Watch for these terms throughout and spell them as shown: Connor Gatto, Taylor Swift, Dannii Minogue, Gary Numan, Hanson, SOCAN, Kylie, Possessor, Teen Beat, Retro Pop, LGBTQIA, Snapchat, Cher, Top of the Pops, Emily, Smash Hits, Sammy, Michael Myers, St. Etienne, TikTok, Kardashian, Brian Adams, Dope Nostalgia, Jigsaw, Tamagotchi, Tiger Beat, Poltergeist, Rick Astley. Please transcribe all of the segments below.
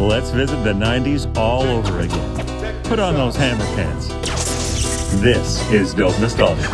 Let's visit the 90s all over again. Put on those hammer pants. This is Dope Nostalgia.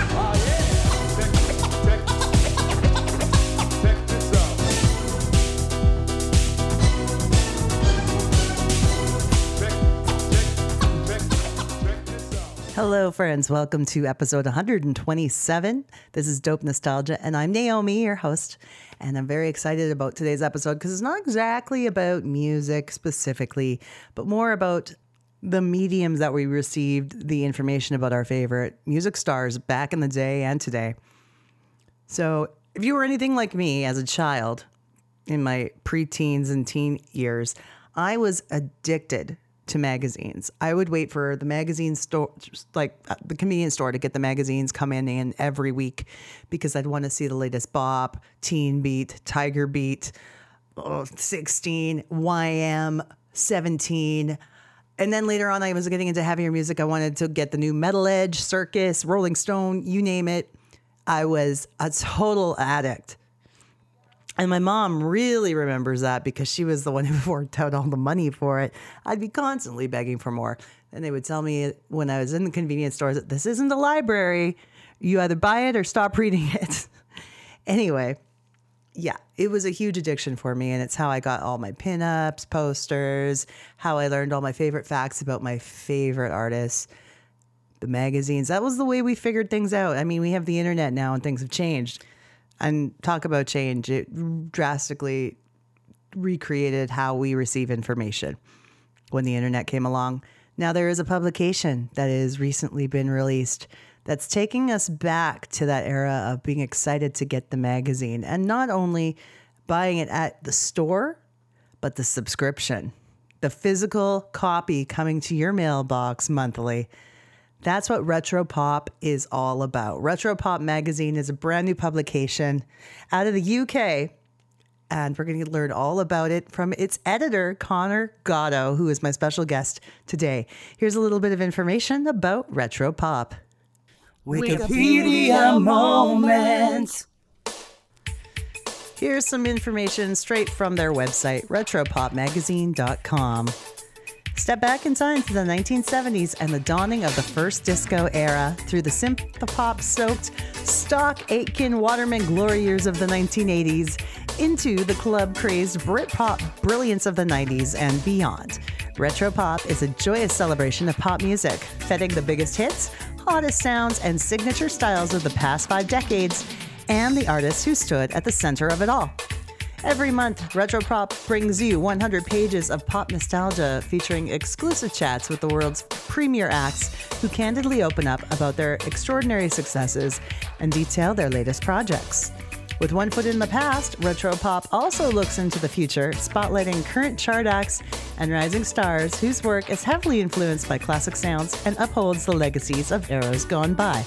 Hello, friends. Welcome to episode 127. This is Dope Nostalgia, and I'm Naomi, your host. And I'm very excited about today's episode because it's not exactly about music specifically, but more about the mediums that we received the information about our favorite music stars back in the day and today. So if you were anything like me as a child in my preteens and teen years, I was addicted to magazines. I would wait for the magazine store, like the convenience store, to get the magazines come in every week because I'd want to see the latest Bop, Teen Beat, Tiger Beat, 16, YM, 17. And then later on, I was getting into heavier music. I wanted to get the new Metal Edge, Circus, Rolling Stone, you name it. I was a total addict. And my mom really remembers that because she was the one who worked out all the money for it. I'd be constantly begging for more. And they would tell me when I was in the convenience stores that this isn't a library. You either buy it or stop reading it. Anyway, yeah, it was a huge addiction for me. And it's how I got all my pinups, posters, how I learned all my favorite facts about my favorite artists, the magazines. That was the way we figured things out. I mean, we have the internet now and things have changed. And talk about change. It drastically recreated how we receive information when the internet came along. Now there is a publication that has recently been released that's taking us back to that era of being excited to get the magazine and not only buying it at the store, but the subscription, the physical copy coming to your mailbox monthly. That's what Retro Pop is all about. Retro Pop Magazine is a brand new publication out of the UK, and we're going to learn all about it from its editor, Connor Gatto, who is my special guest today. Here's a little bit of information about Retro Pop. Wikipedia moment. Here's some information straight from their website, RetroPopMagazine.com. Step back in time to the 1970s and the dawning of the first disco era through the synth-pop-soaked Stock Aitken Waterman glory years of the 1980s into the club-crazed Britpop brilliance of the 90s and beyond. Retro Pop is a joyous celebration of pop music, feting the biggest hits, hottest sounds, and signature styles of the past 5 decades, and the artists who stood at the center of it all. Every month, RetroPop brings you 100 pages of pop nostalgia featuring exclusive chats with the world's premier acts who candidly open up about their extraordinary successes and detail their latest projects. With one foot in the past, RetroPop also looks into the future, spotlighting current chart acts and rising stars whose work is heavily influenced by classic sounds and upholds the legacies of eras gone by.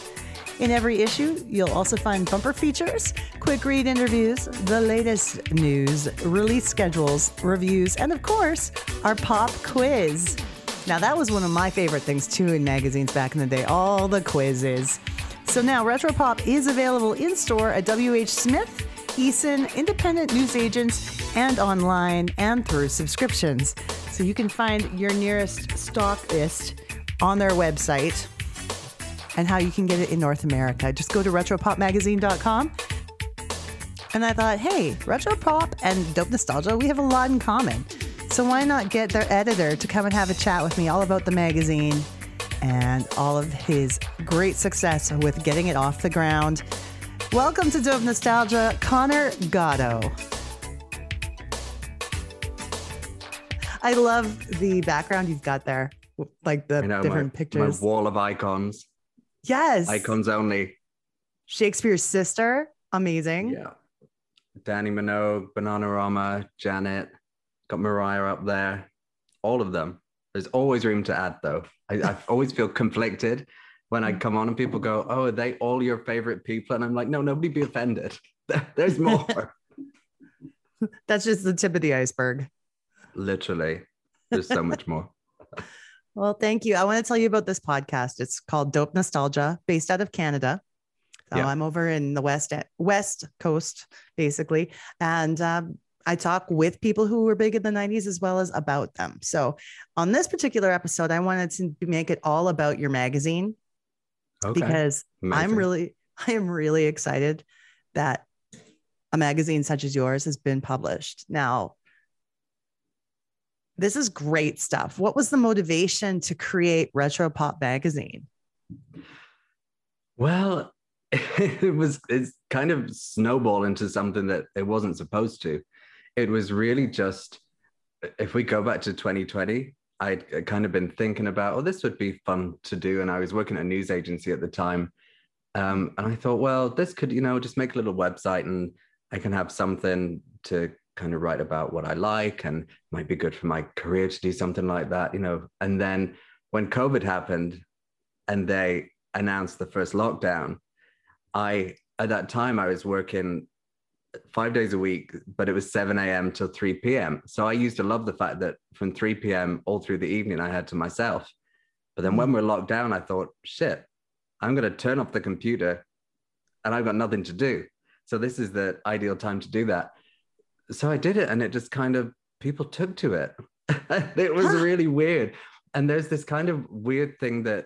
In every issue, you'll also find bumper features, quick read interviews, the latest news, release schedules, reviews, and of course, our pop quiz. Now that was one of my favorite things too in magazines back in the day, all the quizzes. So now Retropop is available in-store at WH Smith, Eason, independent newsagents, and online and through subscriptions. So you can find your nearest stockist on their website. And how you can get it in North America. Just go to RetroPopMagazine.com. And I thought, hey, Retro Pop and Dope Nostalgia, we have a lot in common. So why not get their editor to come and have a chat with me all about the magazine and all of his great success with getting it off the ground. Welcome to Dope Nostalgia, Connor Gatto. I love the background you've got there, like the different pictures. My wall of icons. Yes. Icons only. Shakespeare's Sister. Amazing. Yeah. Dannii Minogue, Bananarama, Janet. Got Mariah up there. All of them. There's always room to add, though. I always feel conflicted when I come on and people go, oh, are they all your favorite people? And I'm like, no, nobody be offended. There's more. That's just the tip of the iceberg. Literally. There's so much more. Well, thank you. I want to tell you about this podcast. It's called Dope Nostalgia, based out of Canada. So yeah. I'm over in the West Coast, basically. And I talk with people who were big in the 90s as well as about them. So on this particular episode, I wanted to make it all about your magazine. Okay. Because amazing. I am really excited that a magazine such as yours has been published. Now, this is great stuff. What was the motivation to create Retro Pop Magazine? Well, it's kind of snowballed into something that it wasn't supposed to. It was really just, if we go back to 2020, I'd kind of been thinking about, oh, this would be fun to do. And I was working at a news agency at the time. And I thought, well, this could, just make a little website and I can have something to kind of write about what I like, and might be good for my career to do something like that, And then when COVID happened and they announced the first lockdown, at that time I was working 5 days a week, but it was 7 a.m. till 3 p.m. So I used to love the fact that from 3 p.m. all through the evening I had to myself. But then when we're locked down, I thought, shit, I'm going to turn off the computer and I've got nothing to do. So this is the ideal time to do that. So I did it, and it just kind of, people took to it. It was really weird. And there's this kind of weird thing that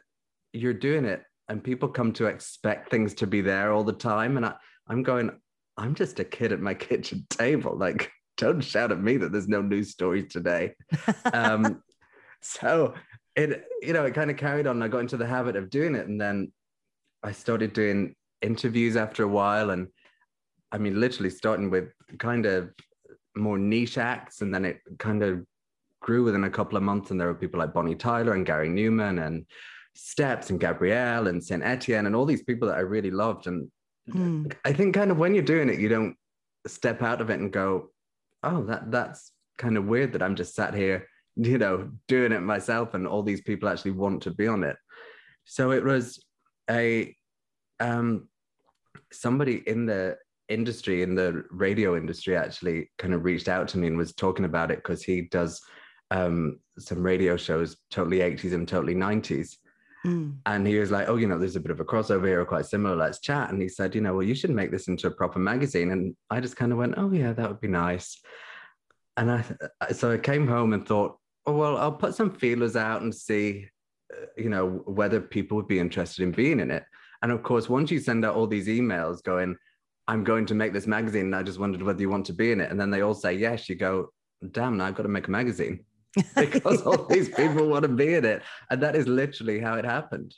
you're doing it and people come to expect things to be there all the time. And I'm going, I'm just a kid at my kitchen table. Like, don't shout at me that there's no news stories today. So it, it kind of carried on. I got into the habit of doing it. And then I started doing interviews after a while. And I mean, literally starting with kind of more niche acts. And then it kind of grew within a couple of months. And there were people like Bonnie Tyler and Gary Numan and Steps and Gabrielle and St. Etienne and all these people that I really loved. And I think kind of when you're doing it, you don't step out of it and go, oh, that's kind of weird that I'm just sat here, doing it myself and all these people actually want to be on it. So it was a somebody in the industry, in the radio industry, actually kind of reached out to me and was talking about it because he does some radio shows, totally 80s and totally 90s. And he was like, oh, there's a bit of a crossover here, quite similar, let's chat. And he said, well, you should make this into a proper magazine. And I just kind of went, oh yeah, that would be nice. And so I came home and thought, oh, well, I'll put some feelers out and see, whether people would be interested in being in it. And of course, once you send out all these emails going, I'm going to make this magazine and I just wondered whether you want to be in it. And then they all say yes, you go, damn, now I've got to make a magazine. Because all these people want to be in it. And that is literally how it happened.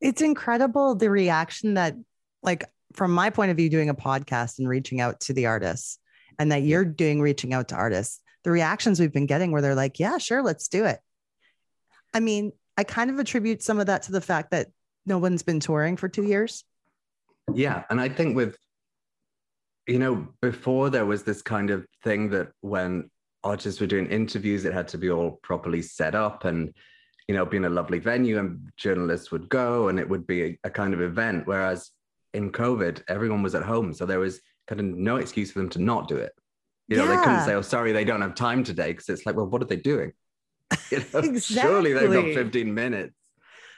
It's incredible the reaction that, like, from my point of view, doing a podcast and reaching out to the artists, and that you're doing reaching out to artists, the reactions we've been getting where they're like, yeah, sure, let's do it. I mean, I kind of attribute some of that to the fact that no one's been touring for 2 years. Yeah. And I think with, before there was this kind of thing that when artists were doing interviews, it had to be all properly set up and, be in a lovely venue and journalists would go and it would be a kind of event. Whereas in COVID, everyone was at home. So there was kind of no excuse for them to not do it. They couldn't say, oh, sorry, they don't have time today. Because it's like, well, what are they doing? Exactly. Surely they've got 15 minutes.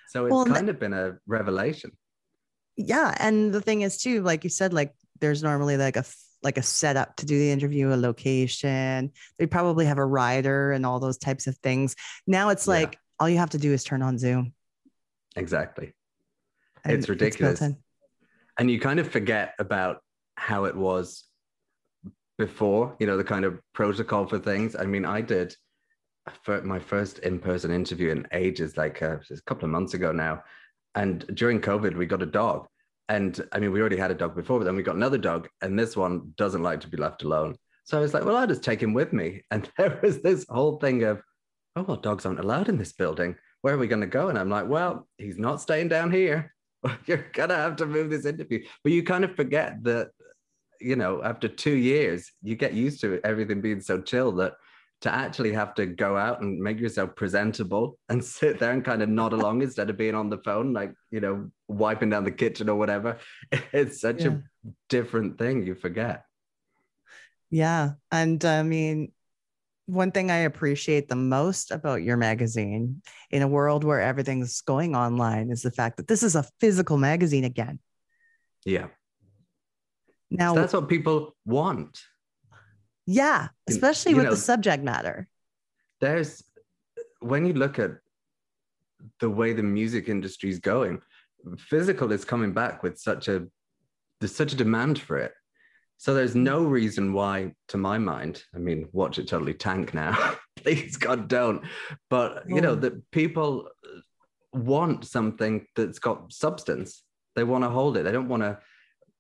So it's kind of been a revelation. Yeah. And the thing is too, like you said, like there's normally like a setup to do the interview, a location. They probably have a writer and all those types of things. Now it's like, all you have to do is turn on Zoom. Exactly. And it's ridiculous. It's and you kind of forget about how it was before, the kind of protocol for things. I mean, I did my first in-person interview in ages, like a couple of months ago now. And during COVID, we got a dog. And I mean, we already had a dog before, but then we got another dog and this one doesn't like to be left alone. So I was like, well, I'll just take him with me. And there was this whole thing of, oh, well, dogs aren't allowed in this building. Where are we going to go? And I'm like, well, he's not staying down here. You're going to have to move this interview. But you kind of forget that, after 2 years, you get used to everything being so chill that to actually have to go out and make yourself presentable and sit there and kind of nod along instead of being on the phone, like, wiping down the kitchen or whatever. It's such a different thing, you forget. Yeah. And I mean, one thing I appreciate the most about your magazine in a world where everything's going online is the fact that this is a physical magazine again. Yeah. Now so that's what people want. Yeah, especially with the subject matter. There's, when you look at the way the music industry is going, physical is coming back with there's such a demand for it. So there's no reason why, to my mind, I mean, watch it totally tank now. Please, God, don't. But, you know, that people want something that's got substance. They want to hold it. They don't want to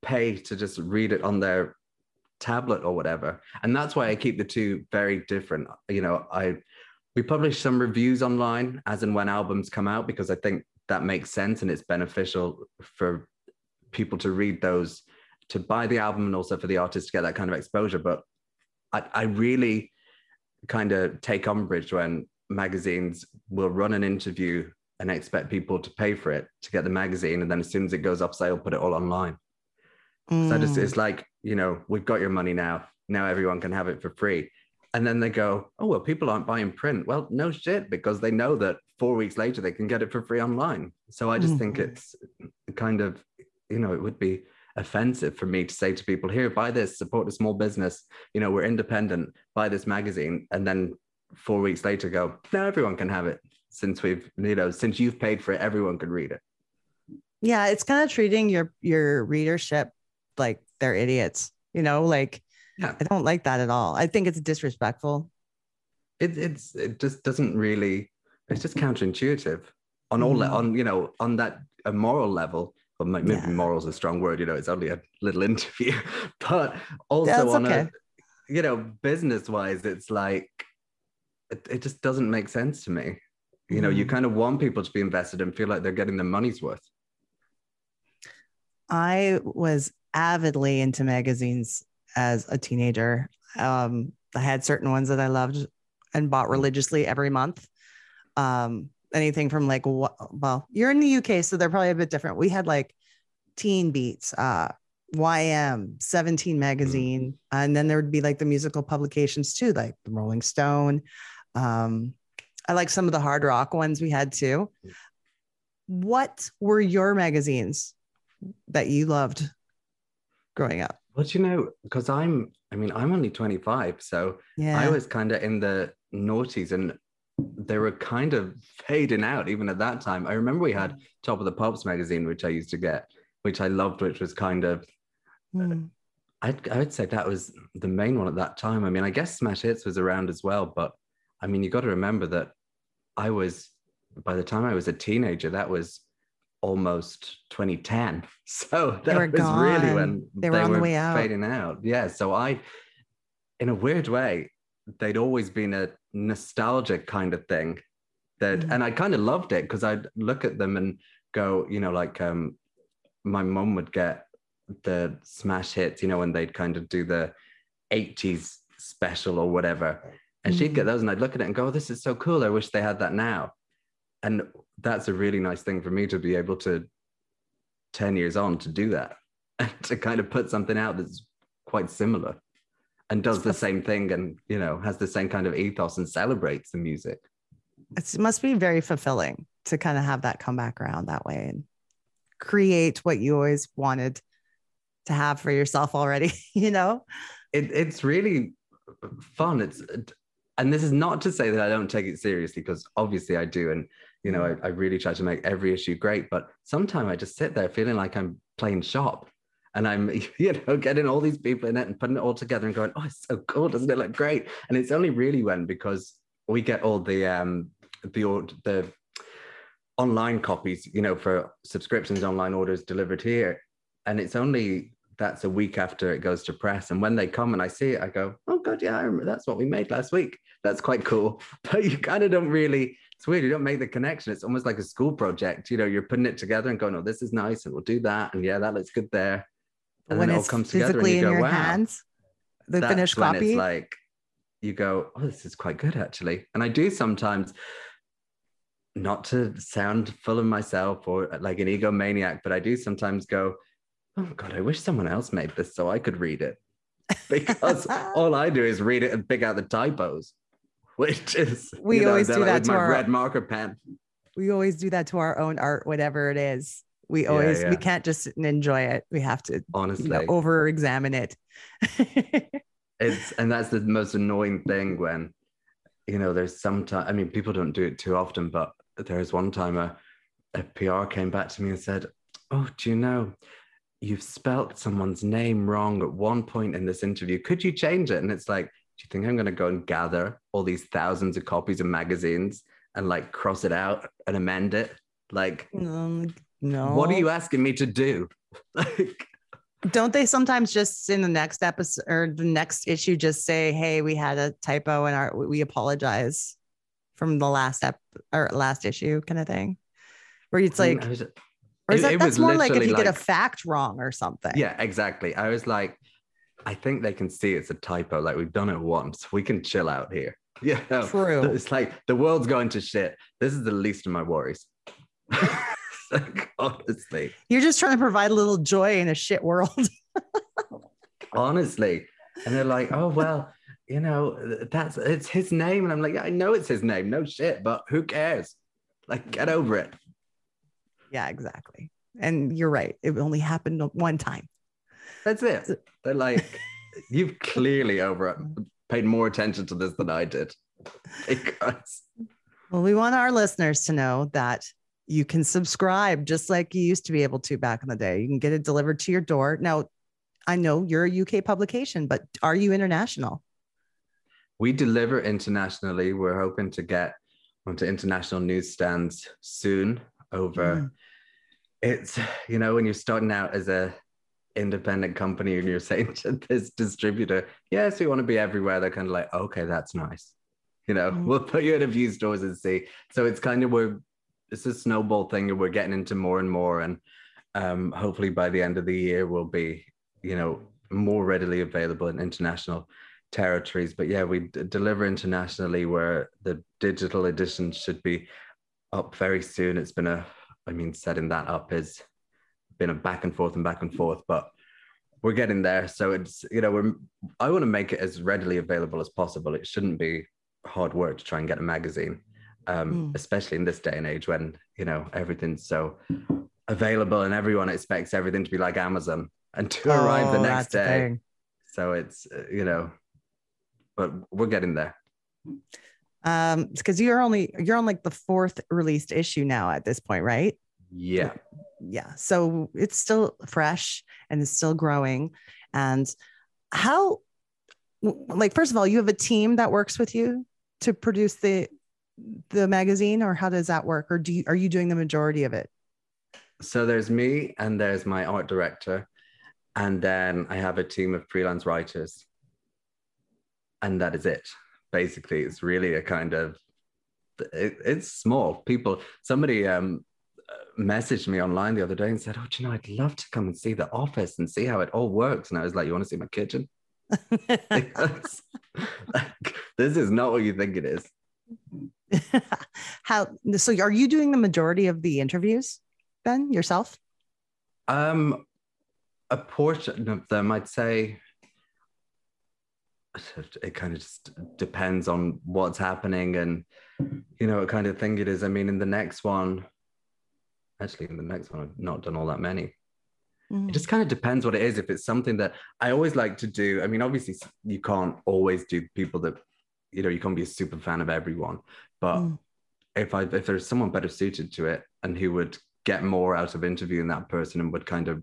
pay to just read it on their tablet or whatever. And that's why I keep the two very different. You know, we publish some reviews online as and when albums come out, because I think that makes sense and it's beneficial for people to read those, to buy the album, and also for the artist to get that kind of exposure. But I really kind of take umbrage when magazines will run an interview and expect people to pay for it to get the magazine, and then as soon as it goes up sale, put it all online. So it's like, you know, we've got your money now. Now everyone can have it for free. And then they go, oh, well, people aren't buying print. Well, no shit, because they know that 4 weeks later they can get it for free online. So I just think it's kind of, you know, it would be offensive for me to say to people, here, buy this, support a small business. You know, we're independent, buy this magazine. And then 4 weeks later go, now everyone can have it. Since since you've paid for it, everyone can read it. Yeah, it's kind of treating your readership like they're idiots, you know, like, yeah. I don't like that at all. I think it's disrespectful. It just doesn't really, it's just counterintuitive on all, on, you know, on that moral level, or maybe moral's a strong word, you know, it's only a little interview, but also a, you know, business-wise, it's like, it just doesn't make sense to me. You know, you kind of want people to be invested and feel like they're getting their money's worth. I was avidly into magazines as a teenager. I had certain ones that I loved and bought religiously every month. Anything from like, well, you're in the UK, so they're probably a bit different. We had like Teen Beats, YM, 17 magazine. And then there would be like the musical publications too, like the Rolling Stone. I like some of the hard rock ones we had too. What were your magazines that you loved growing up? Well, you know, because I'm only 25, so yeah. I was kind of in the noughties and they were kind of fading out even at that time. I remember we had Top of the Pops magazine, which I used to get, which I loved, which was kind of, I would say that was the main one at that time. I mean, I guess Smash Hits was around as well, but I mean, you got to remember that by the time I was a teenager, that was almost 2010. So that was gone. Really when they were on the way out, fading out. Yeah. So I, in a weird way, they'd always been a nostalgic kind of thing that, and I kind of loved it because I'd look at them and go, you know, like my mom would get the Smash Hits, you know, when they'd kind of do the 80s special or whatever. And she'd get those and I'd look at it and go, oh, this is so cool. I wish they had that now. And that's a really nice thing for me to be able to, 10 years on, to do that, and to kind of put something out that's quite similar and does the same thing and, you know, has the same kind of ethos and celebrates the music. It must be very fulfilling to kind of have that come back around that way and create what you always wanted to have for yourself already, you know? It's really fun. And this is not to say that I don't take it seriously, because obviously I do. And, you know, I really try to make every issue great, but sometimes I just sit there feeling like I'm playing shop and I'm, you know, getting all these people in it and putting it all together and going, oh, it's so cool. Doesn't it look great? And it's only really when, because we get all the online copies, you know, for subscriptions, online orders delivered here. And it's only, that's a week after it goes to press. And when they come and I see it, I go, oh God, yeah, I remember that's what we made last week. That's quite cool. But you kind of don't really, it's weird, you don't make the connection. It's almost like a school project. You know, you're putting it together and going, oh, this is nice and we'll do that. And yeah, that looks good there. And when then it all comes together and you go, wow. Hands, the finished copy. It's like, you go, oh, this is quite good actually. And I do sometimes, not to sound full of myself or like an egomaniac, but I do sometimes go, oh God, I wish someone else made this so I could read it, because all I do is read it and pick out the typos, which is, we always do that with my red marker pen. We always do that to our own art, whatever it is. We always, we can't just sit and enjoy it. We have to, honestly, over-examine it. And that's the most annoying thing when, you know, there's sometimes, I mean, people don't do it too often, but there's one time a PR came back to me and said, oh, do you know, you've spelt someone's name wrong at one point in this interview. Could you change it? And it's like, do you think I'm going to go and gather all these thousands of copies of magazines and like cross it out and amend it? Like, no. What are you asking me to do? Like, don't they sometimes just in the next episode or the next issue just say, hey, we had a typo and we apologize from the last issue kind of thing? Where it's like, or is that's more like if you get a fact wrong or something. Yeah, exactly. I was like, I think they can see it's a typo. Like, we've done it once. We can chill out here. Yeah, you know? True. It's like the world's going to shit. This is the least of my worries. Like, honestly, you're just trying to provide a little joy in a shit world. Honestly. And they're like, oh, well, you know, it's his name. And I'm like, yeah, I know it's his name. No shit, but who cares? Like, get over it. Yeah, exactly. And you're right. It only happened one time. That's it. They're like, you've clearly paid more attention to this than I did. Because... Well, we want our listeners to know that you can subscribe just like you used to be able to back in the day. You can get it delivered to your door. Now, I know you're a UK publication, but are you international? We deliver internationally. We're hoping to get onto international newsstands soon. It's, you know, when you're starting out as a independent company and you're saying to this distributor, yes, we want to be everywhere, they're kind of like, okay, that's nice, you know, we'll put you in a few stores and see. So it's kind of it's a snowball thing, and we're getting into more and more, and hopefully by the end of the year we'll be, you know, more readily available in international territories. But yeah, we deliver internationally, where the digital edition should be up very soon. It's been setting that up has been a back and forth, but we're getting there. So it's, you know, I want to make it as readily available as possible. It shouldn't be hard work to try and get a magazine, especially in this day and age when, you know, everything's so available and everyone expects everything to be like Amazon and to arrive the next day. So it's, you know, but we're getting there. Because you're on like the fourth released issue now at this point, right? Yeah. So it's still fresh and it's still growing. And how, like, first of all, you have a team that works with you to produce the magazine, or how does that work? Or are you doing the majority of it? So there's me and there's my art director. And then I have a team of freelance writers, and that is it. Basically, it's really a kind of, it's small people. Somebody messaged me online the other day and said, oh, do you know, I'd love to come and see the office and see how it all works. And I was like, you want to see my kitchen? Like, this is not what you think it is. So are you doing the majority of the interviews then yourself? A portion of them, I'd say. It kind of just depends on what's happening and, you know, what kind of thing it is. I mean, in the next one, I've not done all that many. It just kind of depends what it is. If it's something that I always like to do, I mean, obviously you can't always do people that, you know, you can't be a super fan of everyone, but if there's someone better suited to it and who would get more out of interviewing that person and would kind of,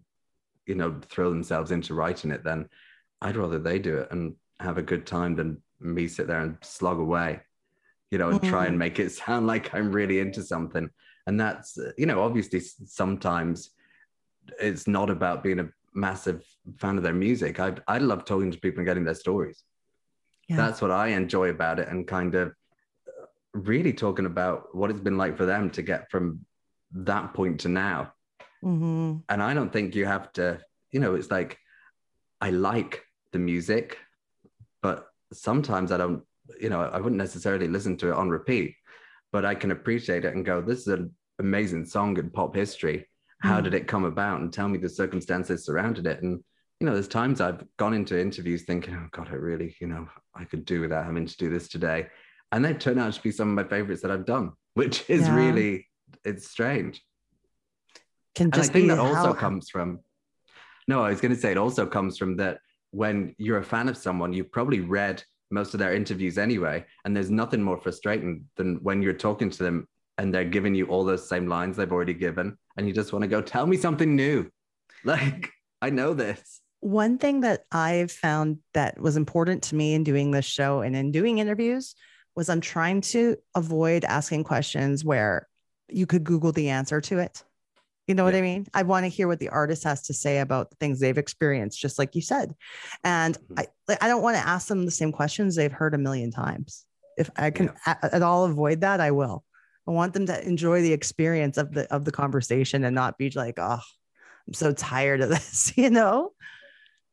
you know, throw themselves into writing it, then I'd rather they do it and have a good time than me sit there and slog away, you know, and try and make it sound like I'm really into something. And that's, you know, obviously sometimes it's not about being a massive fan of their music. I love talking to people and getting their stories. Yeah. That's what I enjoy about it, and kind of really talking about what it's been like for them to get from that point to now. And I don't think you have to, you know, it's like, I like the music, but sometimes I don't, you know, I wouldn't necessarily listen to it on repeat, but I can appreciate it and go, this is an amazing song in pop history. How did it come about? And tell me the circumstances surrounding it. And, you know, there's times I've gone into interviews thinking, oh God, I really, you know, I could do without having to do this today. And they turn out to be some of my favorites that I've done, which is really, it's strange. Can just and I think that also comes from, no, I was going to say it also comes from that when you're a fan of someone, you've probably read most of their interviews anyway, and there's nothing more frustrating than when you're talking to them and they're giving you all those same lines they've already given, and you just want to go, tell me something new. Like, I know this. One thing that I've found that was important to me in doing this show and in doing interviews was I'm trying to avoid asking questions where you could Google the answer to it. You know what I mean? I want to hear what the artist has to say about the things they've experienced, just like you said. And I don't want to ask them the same questions they've heard a million times. If I can at all avoid that, I will. I want them to enjoy the experience of the conversation and not be like, oh, I'm so tired of this, you know?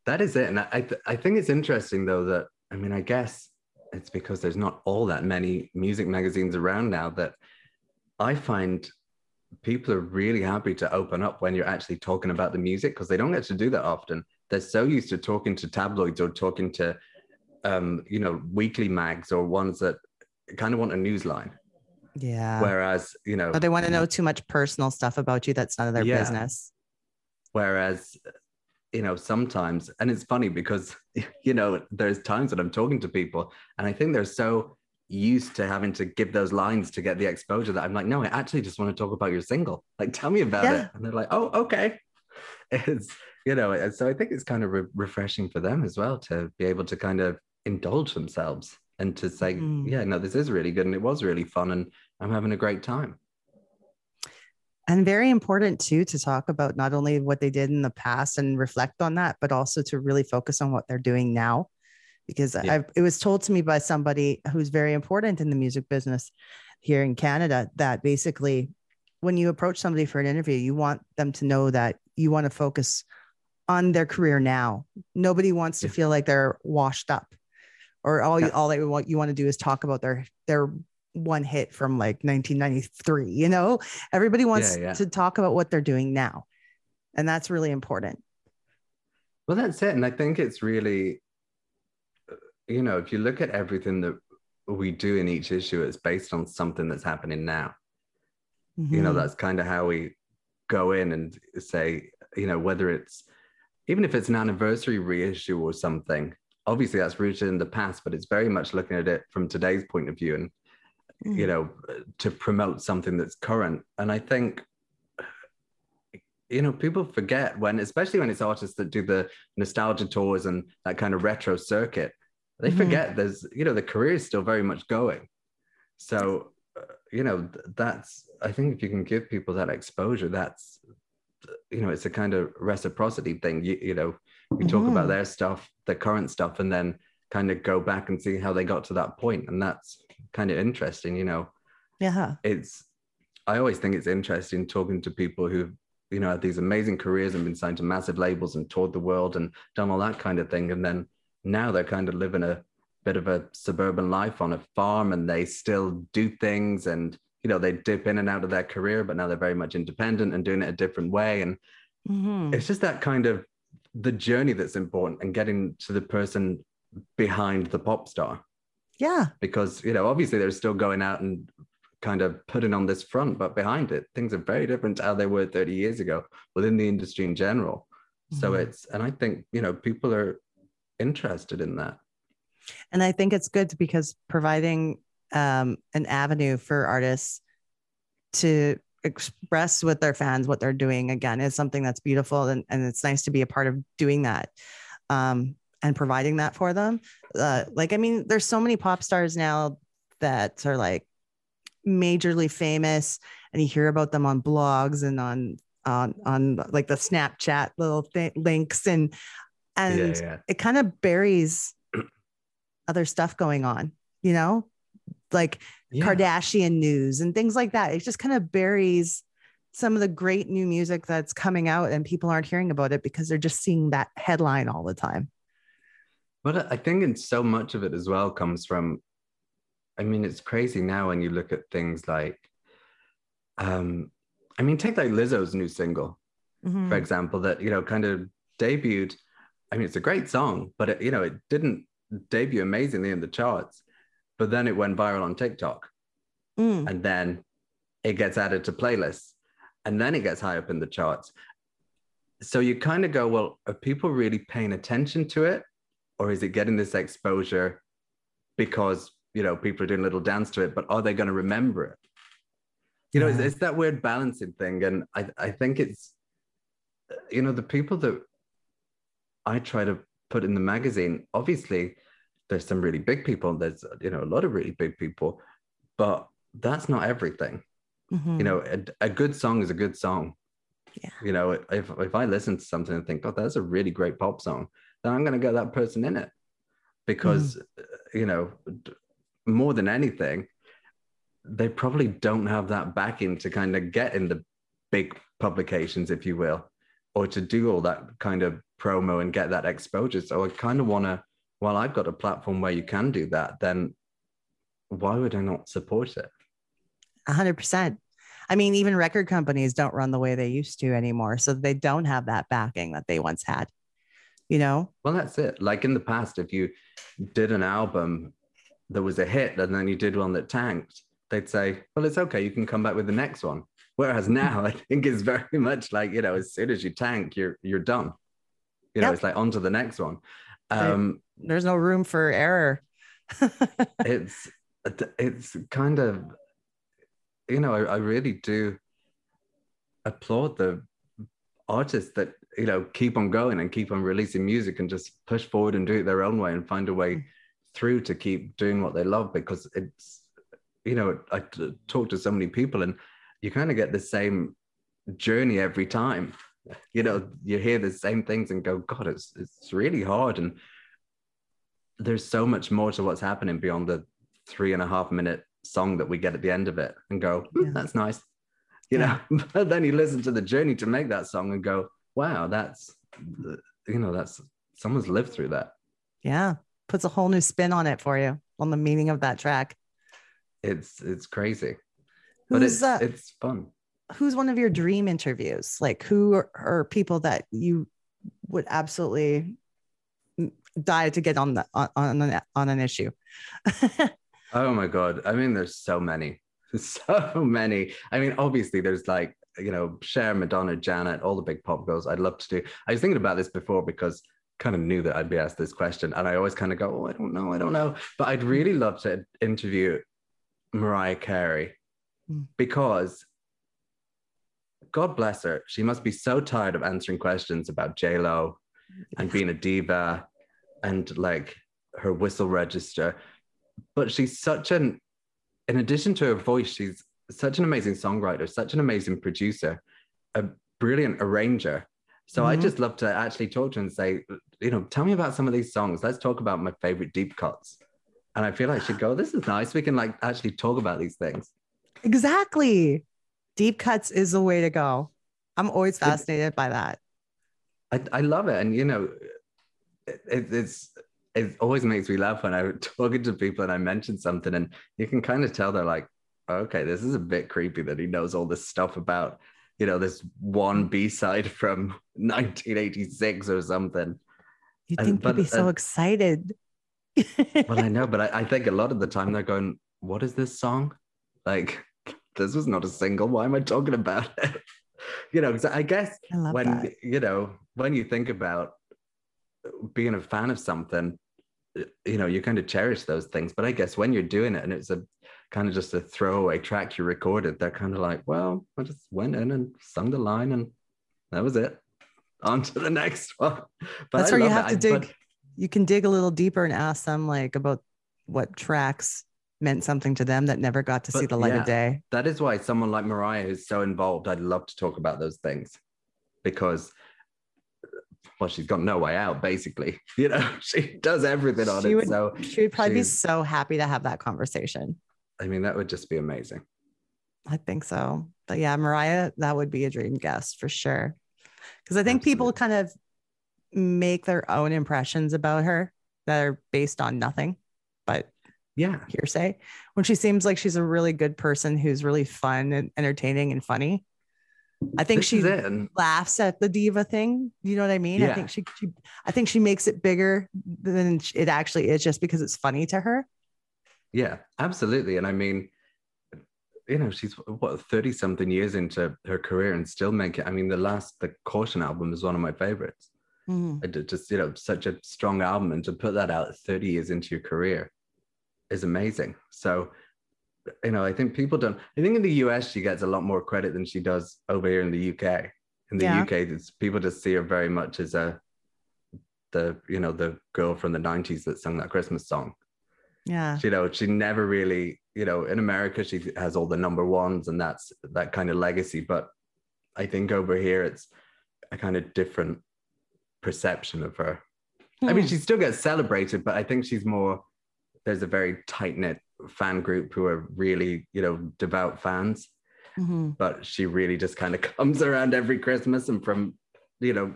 That is it. And I think it's interesting, though, that, I mean, I guess it's because there's not all that many music magazines around now, that I find people are really happy to open up when you're actually talking about the music, because they don't get to do that often. They're so used to talking to tabloids or talking to, you know, weekly mags or ones that kind of want a news line. Yeah. Whereas, you know. But they want to know too much personal stuff about you that's none of their business. Whereas, you know, sometimes, and it's funny because, you know, there's times that I'm talking to people and I think they're so used to having to give those lines to get the exposure that I'm like, no, I actually just want to talk about your single. Like, tell me about it. And they're like, oh, okay. It's, you know, so I think it's kind of refreshing for them as well to be able to kind of indulge themselves and to say, yeah, no, this is really good. And it was really fun. And I'm having a great time. And very important too, to talk about not only what they did in the past and reflect on that, but also to really focus on what they're doing now. Because it was told to me by somebody who's very important in the music business here in Canada, that basically when you approach somebody for an interview, you want them to know that you want to focus on their career now. Nobody wants to feel like they're washed up, or all they want, you want to do is talk about their one hit from like 1993, you know. Everybody wants to talk about what they're doing now. And that's really important. Well, that's it. And I think it's really, you know, if you look at everything that we do in each issue, it's based on something that's happening now. You know, that's kind of how we go in and say, you know, whether it's, even if it's an anniversary reissue or something, obviously that's rooted in the past, but it's very much looking at it from today's point of view and, you know, to promote something that's current. And I think, you know, people forget when, especially when it's artists that do the nostalgia tours and that kind of retro circuit, they forget there's, you know, the career is still very much going. So, you know, that's, I think if you can give people that exposure, that's, you know, it's a kind of reciprocity thing. You know, you talk about their stuff, the current stuff, and then kind of go back and see how they got to that point. And that's kind of interesting, you know. Yeah. It's, I always think it's interesting talking to people who, you know, had these amazing careers and been signed to massive labels and toured the world and done all that kind of thing. And then now they're kind of living a bit of a suburban life on a farm, and they still do things, and, you know, they dip in and out of their career, but now they're very much independent and doing it a different way. And it's just that kind of the journey that's important, and getting to the person behind the pop star. Yeah. Because, you know, obviously they're still going out and kind of putting on this front, but behind it, things are very different to how they were 30 years ago within the industry in general. So it's, and I think, you know, people are interested in that. And I think it's good because providing an avenue for artists to express with their fans what they're doing again is something that's beautiful, and it's nice to be a part of doing that and providing that for them. Like, I mean, there's so many pop stars now that are like majorly famous, and you hear about them on blogs and on like the Snapchat little links and it kind of buries other stuff going on, you know, like Kardashian news and things like that. It just kind of buries some of the great new music that's coming out, and people aren't hearing about it because they're just seeing that headline all the time. But I think in so much of it as well comes from, I mean, it's crazy now when you look at things like, I mean, take like Lizzo's new single, for example, that, you know, kind of debuted. I mean, it's a great song, but it, you know, it didn't debut amazingly in the charts, but then it went viral on TikTok. And then it gets added to playlists, and then it gets high up in the charts. So you kind of go, well, are people really paying attention to it? Or is it getting this exposure because, you know, people are doing a little dance to it, but are they going to remember it? You know, it's that weird balancing thing. And I think it's, you know, the people that I try to put in the magazine, obviously there's some really big people. There's, you know, a lot of really big people, but that's not everything. Mm-hmm. You know, a good song is a good song. Yeah. You know, if I listen to something and think, oh, that's a really great pop song, then I'm going to get that person in it because, you know, more than anything, they probably don't have that backing to kind of get in the big publications, if you will, or to do all that kind of promo and get that exposure. So I kind of want to, while I've got a platform where you can do that, then why would I not support it? 100%. I mean, even record companies don't run the way they used to anymore. So they don't have that backing that they once had, you know? Well, that's it. Like in the past, if you did an album that was a hit and then you did one that tanked, they'd say, well, it's okay. You can come back with the next one. Whereas now I think it's very much like, you know, as soon as you tank, you're done. You know, It's like on to the next one. There's no room for error. It's kind of... You know, I really do applaud the artists that, you know, keep on going and keep on releasing music and just push forward and do it their own way and find a way through to keep doing what they love, because it's, you know, I talk to so many people and you kind of get the same journey every time. You know, you hear the same things and go, God, it's really hard. And there's so much more to what's happening beyond the 3.5-minute song that we get at the end of it and go, that's nice, you know, but then you listen to the journey to make that song and go, wow, that's, you know, that's, someone's lived through that. Yeah, puts a whole new spin on it for you, on the meaning of that track. It's crazy, but it's fun. Who's one of your dream interviews? Like, who are people that you would absolutely die to get on an issue? Oh my God. I mean, there's so many, I mean, obviously there's like, you know, Cher, Madonna, Janet, all the big pop girls I'd love to do. I was thinking about this before because I kind of knew that I'd be asked this question and I always kind of go, oh, I don't know. But I'd really love to interview Mariah Carey because God bless her. She must be so tired of answering questions about J-Lo and being a diva and like her whistle register. But she's such in addition to her voice, she's such an amazing songwriter, such an amazing producer, a brilliant arranger. So I just love to actually talk to her and say, you know, tell me about some of these songs. Let's talk about my favorite deep cuts. And I feel like she'd go, this is nice. We can like actually talk about these things. Exactly. Deep cuts is the way to go. I'm always fascinated by that. I love it. And, you know, it always makes me laugh when I'm talking to people and I mention something and you can kind of tell they're like, okay, this is a bit creepy that he knows all this stuff about, you know, this one B-side from 1986 or something. You think they'd be so excited. Well, I know, but I think a lot of the time they're going, what is this song? Like, this was not a single. Why am I talking about it? You know, because I guess when you think about being a fan of something, you know, you kind of cherish those things. But I guess when you're doing it and it's a kind of just a throwaway track you recorded, they're kind of like, well, I just went in and sung the line and that was it. On to the next one. But that's where you have to dig. You can dig a little deeper and ask them like about what tracks meant something to them that never got to see the light of day. That is why someone like Mariah is so involved. I'd love to talk about those things because, well, she's got no way out, basically. You know, she does everything on it. So she would probably be so happy to have that conversation. I mean, that would just be amazing. I think so. But yeah, Mariah, that would be a dream guest for sure. Because I think people kind of make their own impressions about her that are based on nothing but hearsay. When she seems like she's a really good person who's really fun and entertaining and funny. I think she laughs at the diva thing. You know what I mean? Yeah. I think she makes it bigger than it actually is just because it's funny to her. Yeah, absolutely. And I mean, you know, she's what, 30 something years into her career and still make it. I mean, the Caution album is one of my favorites. Mm. Just, you know, such a strong album, and to put that out 30 years into your career is amazing. So, you know, I think in the US she gets a lot more credit than she does over here in the UK. In the UK, people just see her very much as the girl from the 90s that sung that Christmas song. Yeah. You know, she never really, you know, in America she has all the number ones and that's that kind of legacy, but I think over here it's a kind of different perception of her. I mean, she still gets celebrated, but I think she's more, there's a very tight-knit fan group who are really, you know, devout fans, but she really just kind of comes around every Christmas, and from, you know,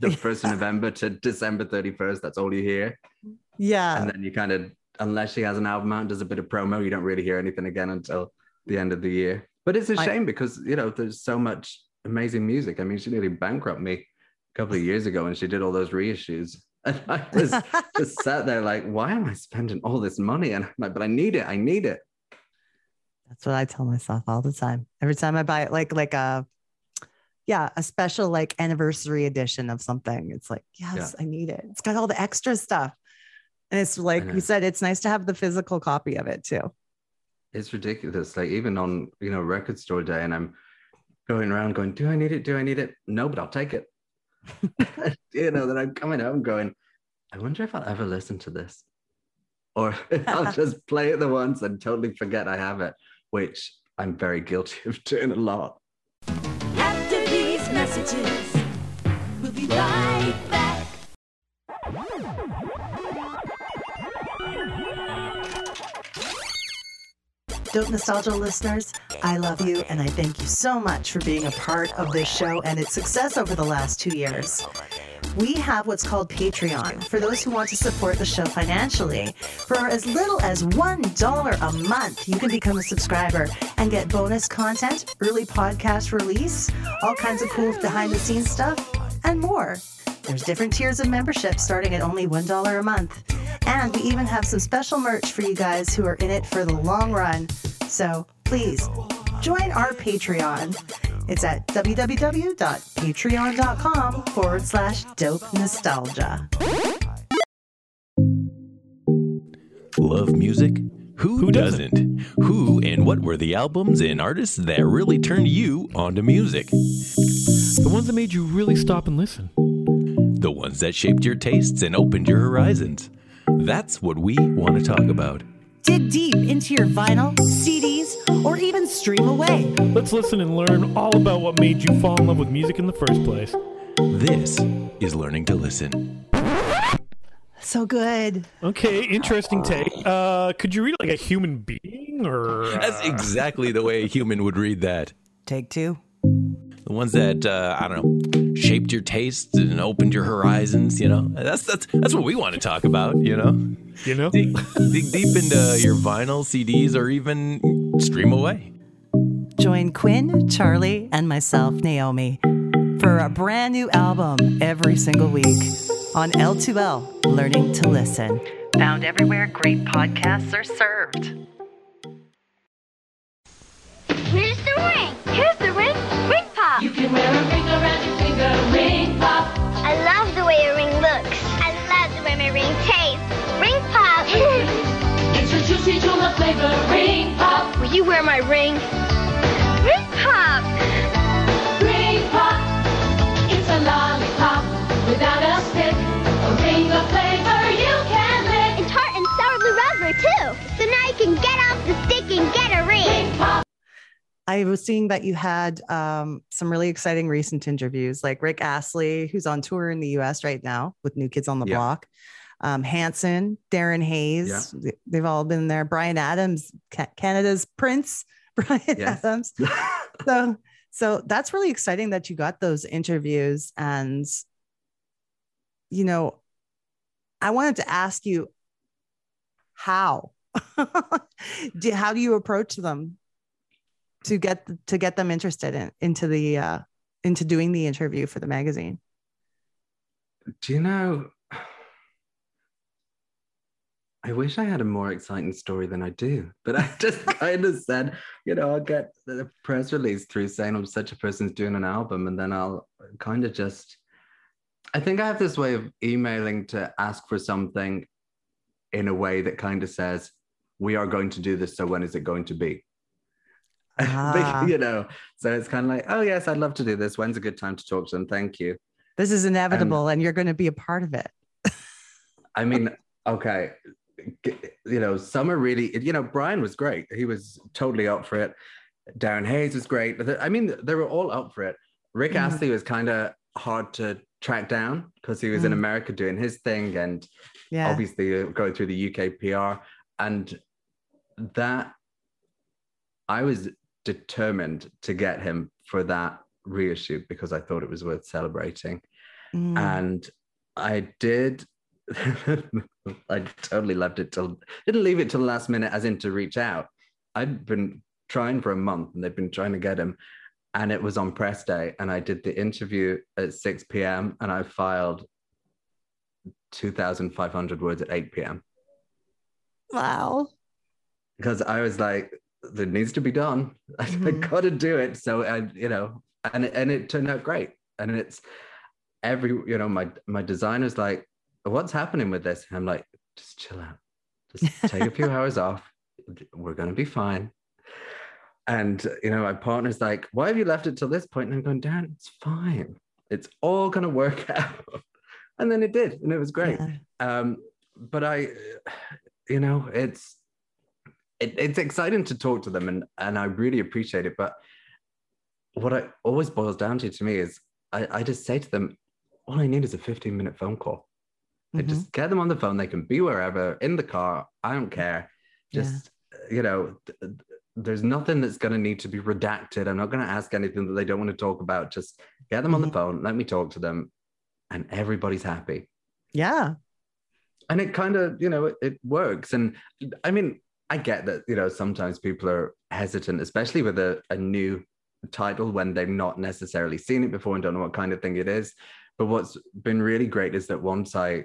the 1st of November to December 31st, that's all you hear. Yeah. And then you kind of, unless she has an album out and does a bit of promo, you don't really hear anything again until the end of the year. But it's a shame because, you know, there's so much amazing music. I mean, she nearly bankrupted me couple of years ago, and she did all those reissues, and I was just sat there like, why am I spending all this money? And I'm like, but I need it. That's what I tell myself all the time. Every time I buy it, a special like anniversary edition of something, it's like, I need it. It's got all the extra stuff, and it's like you said, it's nice to have the physical copy of it too. It's ridiculous. Like even on, you know, record store day, and I'm going around going, do I need it? No, but I'll take it. You know, that I'm coming home going, I wonder if I'll ever listen to this, or I'll just play it the once and totally forget I have it, which I'm very guilty of doing a lot. After these messages, we'll be right back. Dope Nostalgia listeners, I love you, and I thank you so much for being a part of this show and its success over the last 2 years. We have what's called Patreon for those who want to support the show financially. For as little as $1 a month, you can become a subscriber and get bonus content, early podcast release, all kinds of cool behind-the-scenes stuff, and more. There's different tiers of membership starting at only $1 a month. And we even have some special merch for you guys who are in it for the long run. So please join our Patreon. It's at www.patreon.com/dope nostalgia. Love music? Who doesn't? Who and what were the albums and artists that really turned you onto music? The ones that made you really stop and listen. The ones that shaped your tastes and opened your horizons. That's what we want to talk about. Dig deep into your vinyl, CDs, or even stream away. Let's listen and learn all about what made you fall in love with music in the first place. This is Learning to Listen. So good. Okay, interesting take. Could you read like a human being? That's exactly the way a human would read that. Take two. The ones that, shaped your taste and opened your horizons, you know? That's what we want to talk about, you know? You know? Dig deep into your vinyl, CDs, or even stream away. Join Quinn, Charlie, and myself, Naomi, for a brand new album every single week on L2L, Learning to Listen. Found everywhere great podcasts are served. Where's the ring? Here's the ring. Britpop. You can wear a ring around your finger. Britpop. I love the way a ring looks. I love the way my ring tastes. Britpop. It's a juicy julep flavor. Britpop. Will you wear my ring? Britpop. Britpop. It's a lollipop without a stick. A ring of flavor you can lick. And tart and sour blue raspberry too. So now you can get off the stick and get a ring. Britpop. I was seeing that you had some really exciting recent interviews, like Rick Astley, who's on tour in the U.S. right now with New Kids on the Block, Hanson, Darren Hayes, they've all been there. Brian Adams, Canada's Prince, Adams. So that's really exciting that you got those interviews. And, you know, I wanted to ask you how do you approach them? To get them interested into doing the interview for the magazine. Do you know? I wish I had a more exciting story than I do, but I just kind of said, you know, I'll get the press release through saying I'm such a person's doing an album, and then I'll kind of just, I think I have this way of emailing to ask for something in a way that kind of says, we are going to do this, so when is it going to be? But, you know, so it's kind of like, oh yes, I'd love to do this. When's a good time to talk to them? Thank you. This is inevitable, and you're going to be a part of it. I mean, okay. You know, Summer really, you know, Brian was great. He was totally up for it. Darren Hayes was great. I mean, they were all up for it. Rick Astley was kind of hard to track down because he was in America doing his thing and obviously going through the UK PR. And that, I was determined to get him for that reissue because I thought it was worth celebrating. And I did. I totally left it till, didn't leave it till the last minute as in to reach out. I'd been trying for a month and they'd been trying to get him, and it was on press day, and I did the interview at 6 p.m. and I filed 2,500 words at 8 p.m. Wow. Because I was like, it needs to be done. I got to do it. So, you know, and it turned out great. And it's every, you know, my designer's like, what's happening with this? And I'm like, just chill out. Just take a few hours off. We're going to be fine. And, you know, my partner's like, why have you left it till this point? And I'm going, Darren, it's fine. It's all going to work out. And then it did. And it was great. Yeah. But I, you know, it's exciting to talk to them, and I really appreciate it. But what I always boils down to me is I just say to them, all I need is a 15-minute phone call. I just get them on the phone. They can be wherever, in the car. I don't care. Just, you know, there's nothing that's going to need to be redacted. I'm not going to ask anything that they don't want to talk about. Just get them on the phone. Let me talk to them. And everybody's happy. Yeah. And it kind of, you know, it works. And I mean, I get that, you know, sometimes people are hesitant, especially with a new title when they've not necessarily seen it before and don't know what kind of thing it is. But what's been really great is that once I,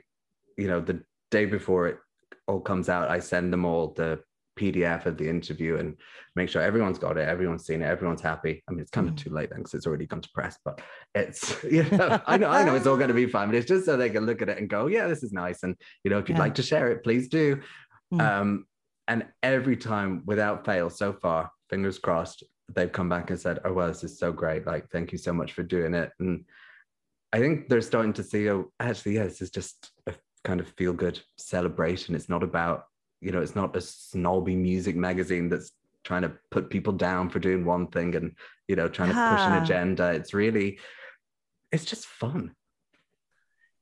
you know, the day before it all comes out, I send them all the PDF of the interview and make sure everyone's got it, everyone's seen it, everyone's happy. I mean, it's kind of too late then because it's already gone to press, but it's, you know, I know it's all going to be fine, but it's just so they can look at it and go, yeah, this is nice. And, you know, if you'd like to share it, please do. And every time without fail so far, fingers crossed, they've come back and said, oh, well, this is so great. Like, thank you so much for doing it. And I think they're starting to see, oh, actually, yeah, this is just a kind of feel-good celebration. It's not about, you know, it's not a snobby music magazine that's trying to put people down for doing one thing and, you know, trying to push an agenda. It's really, it's just fun.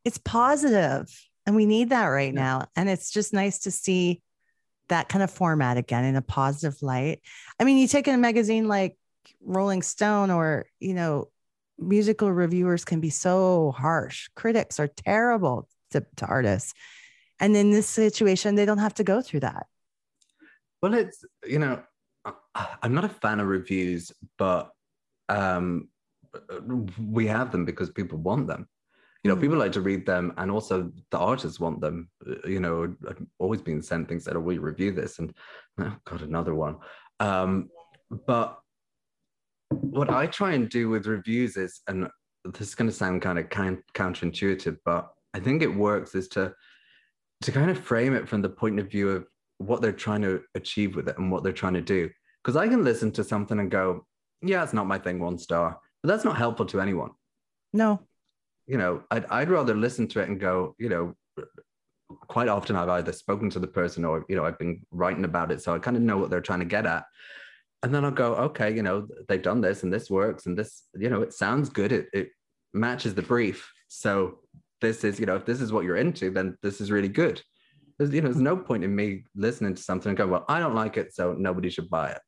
It's positive, and we need that right now. And it's just nice to see that kind of format again in a positive light. I mean, you take in a magazine like Rolling Stone, or, you know, musical reviewers can be so harsh. Critics are terrible to artists. And in this situation, they don't have to go through that. Well, it's, you know, I'm not a fan of reviews, but we have them because people want them. You know, people like to read them, and also the artists want them. You know, I've always been sent things that, oh, we review this, and oh God, another one. But what I try and do with reviews is, and this is going to sound kind of counterintuitive, but I think it works, is to kind of frame it from the point of view of what they're trying to achieve with it and what they're trying to do. Because I can listen to something and go, yeah, it's not my thing, 1 star, but that's not helpful to anyone. No. You know, I'd rather listen to it and go, you know, quite often I've either spoken to the person or, you know, I've been writing about it. So I kind of know what they're trying to get at. And then I'll go, okay, you know, they've done this and this works and this, you know, it sounds good. It matches the brief. So this is, you know, if this is what you're into, then this is really good. There's no point in me listening to something and go, well, I don't like it, so nobody should buy it.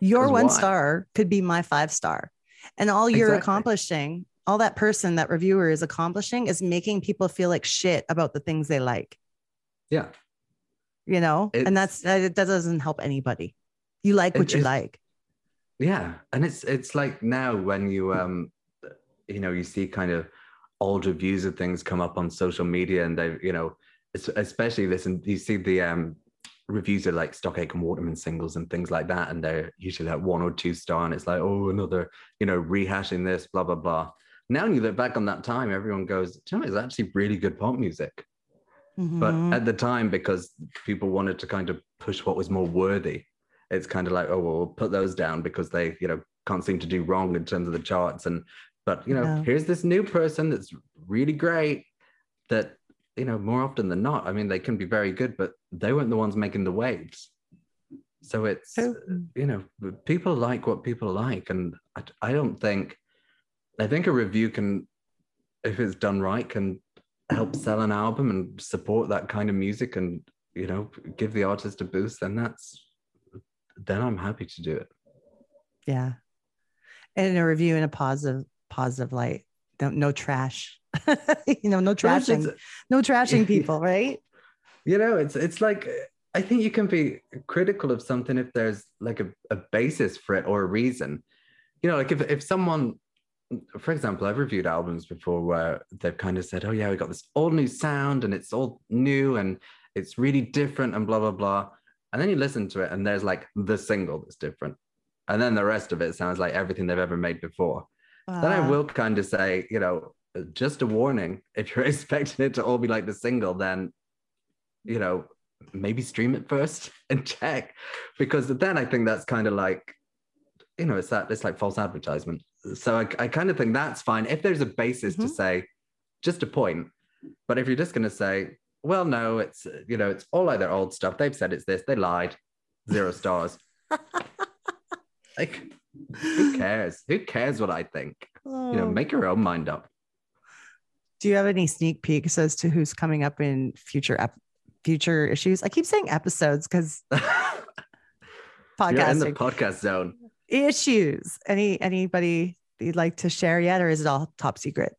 Your 1 star could be my 5 star. And all you're accomplishing, all that person, that reviewer is accomplishing, is making people feel like shit about the things they like. Yeah. You know, and that doesn't help anybody. You like what you like. Yeah. And it's like now when you, you know, you see kind of old reviews of things come up on social media, and they, you know, especially listen, you see the reviews of like Stock Aitken Waterman singles and things like that, and they're usually like 1 or 2 star, and it's like, oh, another, you know, rehashing this, blah, blah, blah. Now when you look back on that time, everyone goes, do you know, it's actually really good pop music. Mm-hmm. But at the time, because people wanted to kind of push what was more worthy, it's kind of like, oh, well, we'll put those down because they, you know, can't seem to do wrong in terms of the charts. And, but, you know, here's this new person that's really great that, you know, more often than not, I mean, they can be very good, but they weren't the ones making the waves. So it's, you know, people like what people like. And I don't think, I think a review can, if it's done right, can help sell an album and support that kind of music and, you know, give the artist a boost, then that's, then I'm happy to do it. Yeah. And a review in a positive light. No trash, you know, no trashing, no trashing people, right? You know, it's like, I think you can be critical of something if there's like a basis for it or a reason. You know, like if someone, for example, I've reviewed albums before where they've kind of said, oh yeah, we got this all new sound and it's all new and it's really different and blah, blah, blah. And then you listen to it and there's like the single that's different. And then the rest of it sounds like everything they've ever made before. Wow. Then I will kind of say, you know, just a warning, if you're expecting it to all be like the single, then, you know, maybe stream it first and check. Because then I think that's kind of like, you know, it's that, it's like false advertisement. So I kind of think that's fine if there's a basis to say just a point. But if you're just going to say, well, no, it's, you know, it's all like their old stuff, they've said it's this, they lied, 0 stars. Like, who cares? Who cares what I think? Oh. You know, make your own mind up. Do you have any sneak peeks as to who's coming up in future issues? I keep saying episodes because podcasting. In the podcast zone. Issues. Anybody you'd like to share yet, or is it all top secret?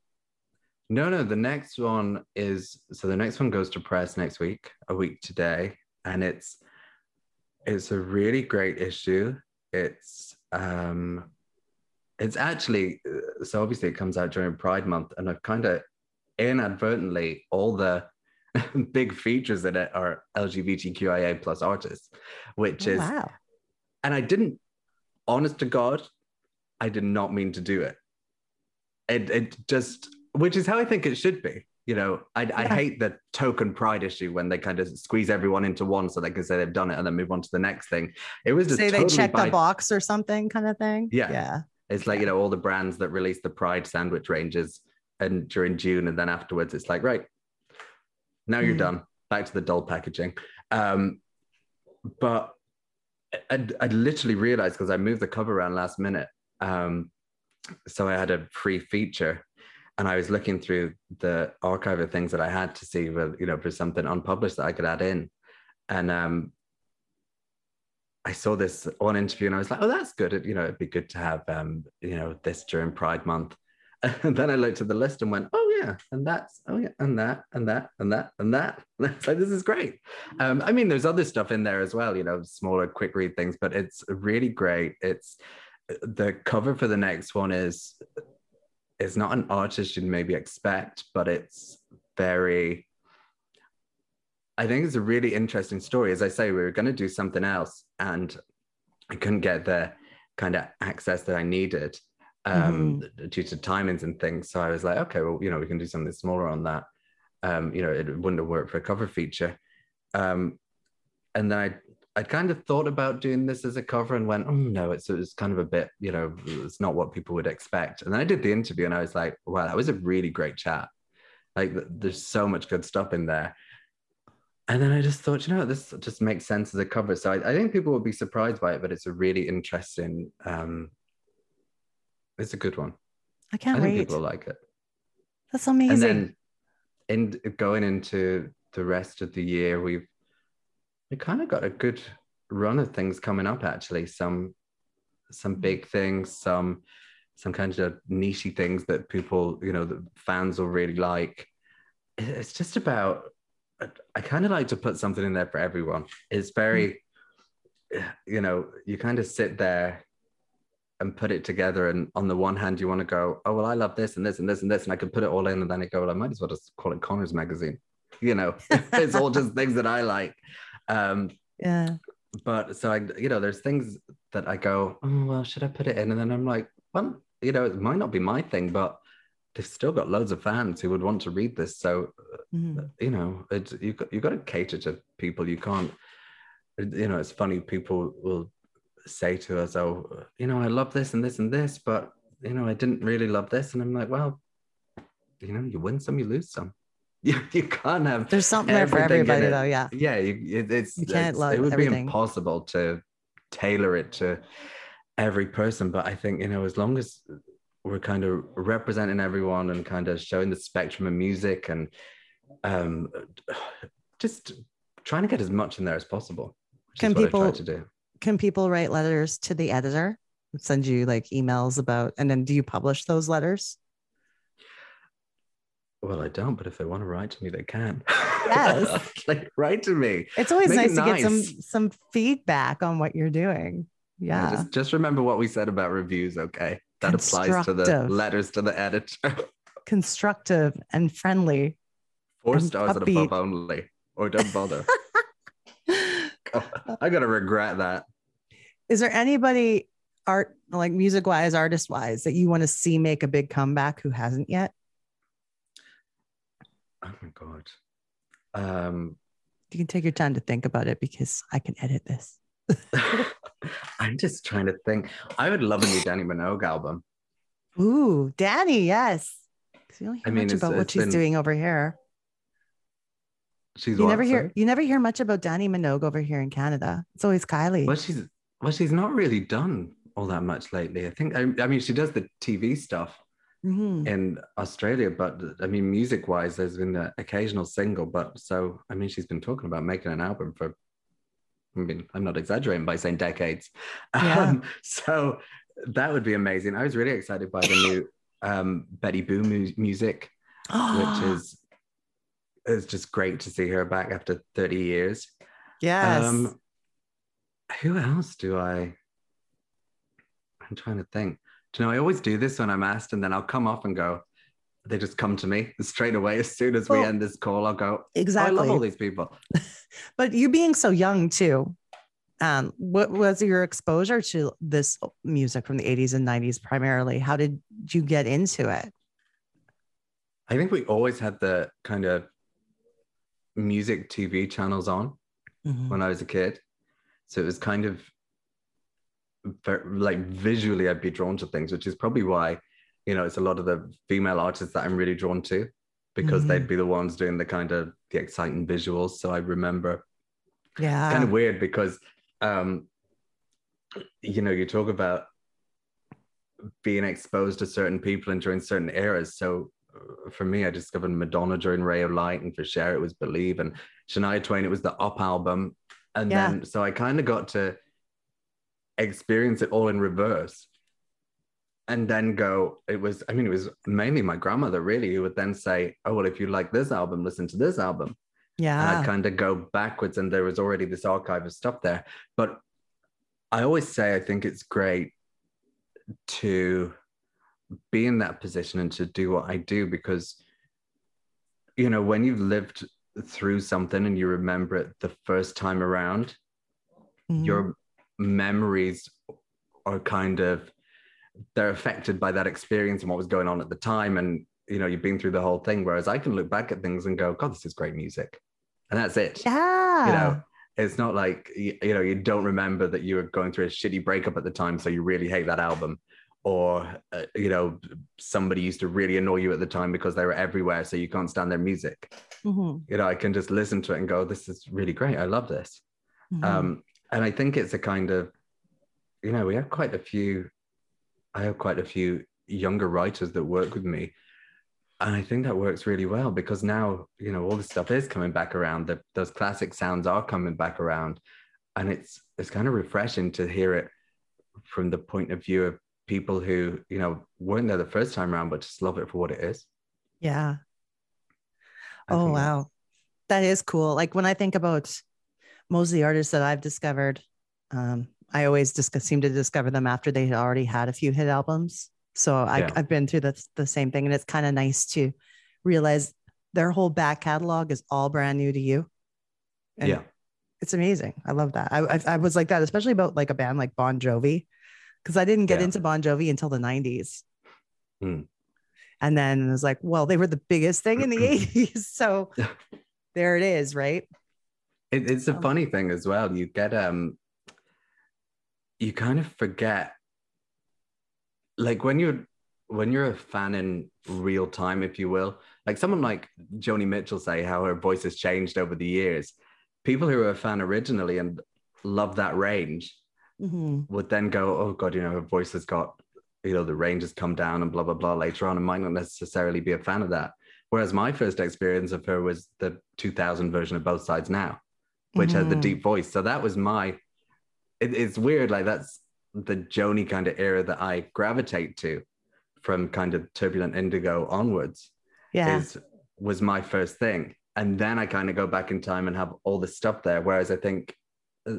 No, the next one is, so the next one goes to press next week, a week today, and it's a really great issue. It's actually, so obviously it comes out during Pride Month, and I've kind of inadvertently, all the big features in it are LGBTQIA plus artists, which is, wow. And I didn't, honest to God, I did not mean to do it. It just, which is how I think it should be. You know, I hate the token pride issue when they kind of squeeze everyone into one so they can say they've done it and then move on to the next thing. It was just say totally they check the box or something kind of thing. Yeah. It's like, you know, all the brands that release the pride sandwich ranges and during June, and then afterwards it's like, right, now you're done. Back to the dull packaging. But I literally realized because I moved the cover around last minute. So I had a free feature. And I was looking through the archive of things that I had to see, with, you know, for something unpublished that I could add in. And I saw this one interview and I was like, oh, that's good. You know, it'd be good to have, you know, this during Pride Month. And then I looked at the list and went, oh, yeah, and that's, oh, yeah, and that, and that, and that, and that. And it's like, this is great. I mean, there's other stuff in there as well, you know, smaller quick read things, but it's really great. It's the cover for the next one is... It's not an artist you'd maybe expect, but it's very, I think it's a really interesting story. As I say, we were going to do something else and I couldn't get the kind of access that I needed due to timings and things. So I was like, okay, well, you know, we can do something smaller on that. You know, it wouldn't have worked for a cover feature. And then I kind of thought about doing this as a cover and went, oh no, it's kind of a bit, you know, it's not what people would expect. And then I did the interview and I was like, wow, that was a really great chat. Like there's so much good stuff in there. And then I just thought, you know, this just makes sense as a cover. So I think people would be surprised by it, but it's a really interesting, it's a good one. I think people like it. That's amazing. And then going into the rest of the year, we kind of got a good run of things coming up, actually. Some big things, some kinds of nichey things that people, you know, the fans will really like. It's just about, I kind of like to put something in there for everyone. It's very, you know, you kind of sit there and put it together. And on the one hand, you want to go, oh, well, I love this and this and this and this. And I could put it all in. And then I go, well, I might as well just call it Connor's Magazine. you know, it's all just things that I like. Yeah. But so I, you know, there's things that I go, oh, well, should I put it in? And then I'm like, well, you know, it might not be my thing, but they've still got loads of fans who would want to read this. So, you know, it's, you've got to cater to people. You can't, you know, it's funny, people will say to us, oh, you know, I love this and this and this, but, you know, I didn't really love this. And I'm like, well, you know, you win some, you lose some. You can't have. There's something there for everybody, though. Yeah. Yeah. You can't love it. Would everything. Be impossible to tailor it to every person. But I think, you know, as long as we're kind of representing everyone and kind of showing the spectrum of music and just trying to get as much in there as possible, which is what I try to do. Can people write letters to the editor and send you like emails about, and then do you publish those letters? Well, I don't, but if they want to write to me, they can. Yes. Like, write to me. It's always nice to get some feedback on what you're doing. Yeah. Just remember what we said about reviews, okay? That applies to the letters to the editor. Constructive and friendly. 4 stars and above only, or don't bother. God, I'm going to regret that. Is there anybody, art, like music-wise, artist-wise, that you want to see make a big comeback who hasn't yet? Oh my God. You can take your time to think about it because I can edit this. I'm just trying to think. I would love a new Dannii Minogue album. Ooh, Dannii, yes. Because you don't hear much about what she's doing over here. You never hear much about Dannii Minogue over here in Canada. It's always Kylie. Well, she's not really done all that much lately. I think she does the TV stuff. Mm-hmm. In Australia, but I mean, music-wise, there's been the occasional single. But so, I mean, she's been talking about making an album for, I mean, I'm not exaggerating by saying decades. Yeah. So that would be amazing. I was really excited by the new Betty Boo music, which is just great to see her back after 30 years. Yes. Who else do I'm trying to think. Do you know, I always do this when I'm asked, and then I'll come off and go, they just come to me straight away. As soon as we end this call, I'll go, exactly. I love all these people. But you being so young too, what was your exposure to this music from the 80s and 90s primarily? How did you get into it? I think we always had the kind of music TV channels on when I was a kid. So it was kind of, like visually I'd be drawn to things, which is probably why, you know, it's a lot of the female artists that I'm really drawn to, because they'd be the ones doing the kind of the exciting visuals. So I remember, it's kind of weird because you know, you talk about being exposed to certain people and during certain eras. So for me, I discovered Madonna during Ray of Light, and for Cher it was Believe, and Shania Twain it was the Up album, and then so I kind of got to experience it all in reverse, and then go, it was mainly my grandmother really who would then say, oh, well, if you like this album, listen to this album. Yeah. And I kind of go backwards, and there was already this archive of stuff there. But I always say, I think it's great to be in that position and to do what I do, because, you know, when you've lived through something and you remember it the first time around, you're memories are kind of, they're affected by that experience and what was going on at the time, and you know, you've been through the whole thing, whereas I can look back at things and go, God, this is great music, and that's it. Yeah. You know, it's not like, you know, you don't remember that you were going through a shitty breakup at the time, so you really hate that album, or you know, somebody used to really annoy you at the time because they were everywhere, so you can't stand their music. You know, I can just listen to it and go, this is really great, I love this. And I think it's a kind of, you know, I have quite a few younger writers that work with me. And I think that works really well, because now, you know, all this stuff is coming back around. Those classic sounds are coming back around. And it's kind of refreshing to hear it from the point of view of people who, you know, weren't there the first time around, but just love it for what it is. Yeah. Oh, wow. That is cool. Like when I think about most of the artists that I've discovered, I always seem to discover them after they had already had a few hit albums. So I've been through the same thing. And it's kind of nice to realize their whole back catalog is all brand new to you. And yeah, it's amazing. I love that. I was like that, especially about like a band like Bon Jovi, because I didn't get into Bon Jovi until the 90s. Mm. And then it was like, well, they were the biggest thing in the 80s. So there it is, right? It's a funny thing as well. You get, you kind of forget, like when you're a fan in real time, if you will, like someone like Joni Mitchell, say how her voice has changed over the years. People who are a fan originally and love that range would then go, oh God, you know, her voice has got, you know, the range has come down and blah, blah, blah later on, and might not necessarily be a fan of that. Whereas my first experience of her was the 2000 version of Both Sides Now, which has the deep voice. So that was it's weird. Like that's the Joni kind of era that I gravitate to from kind of Turbulent Indigo onwards. Yeah, was my first thing. And then I kind of go back in time and have all this stuff there. Whereas I think,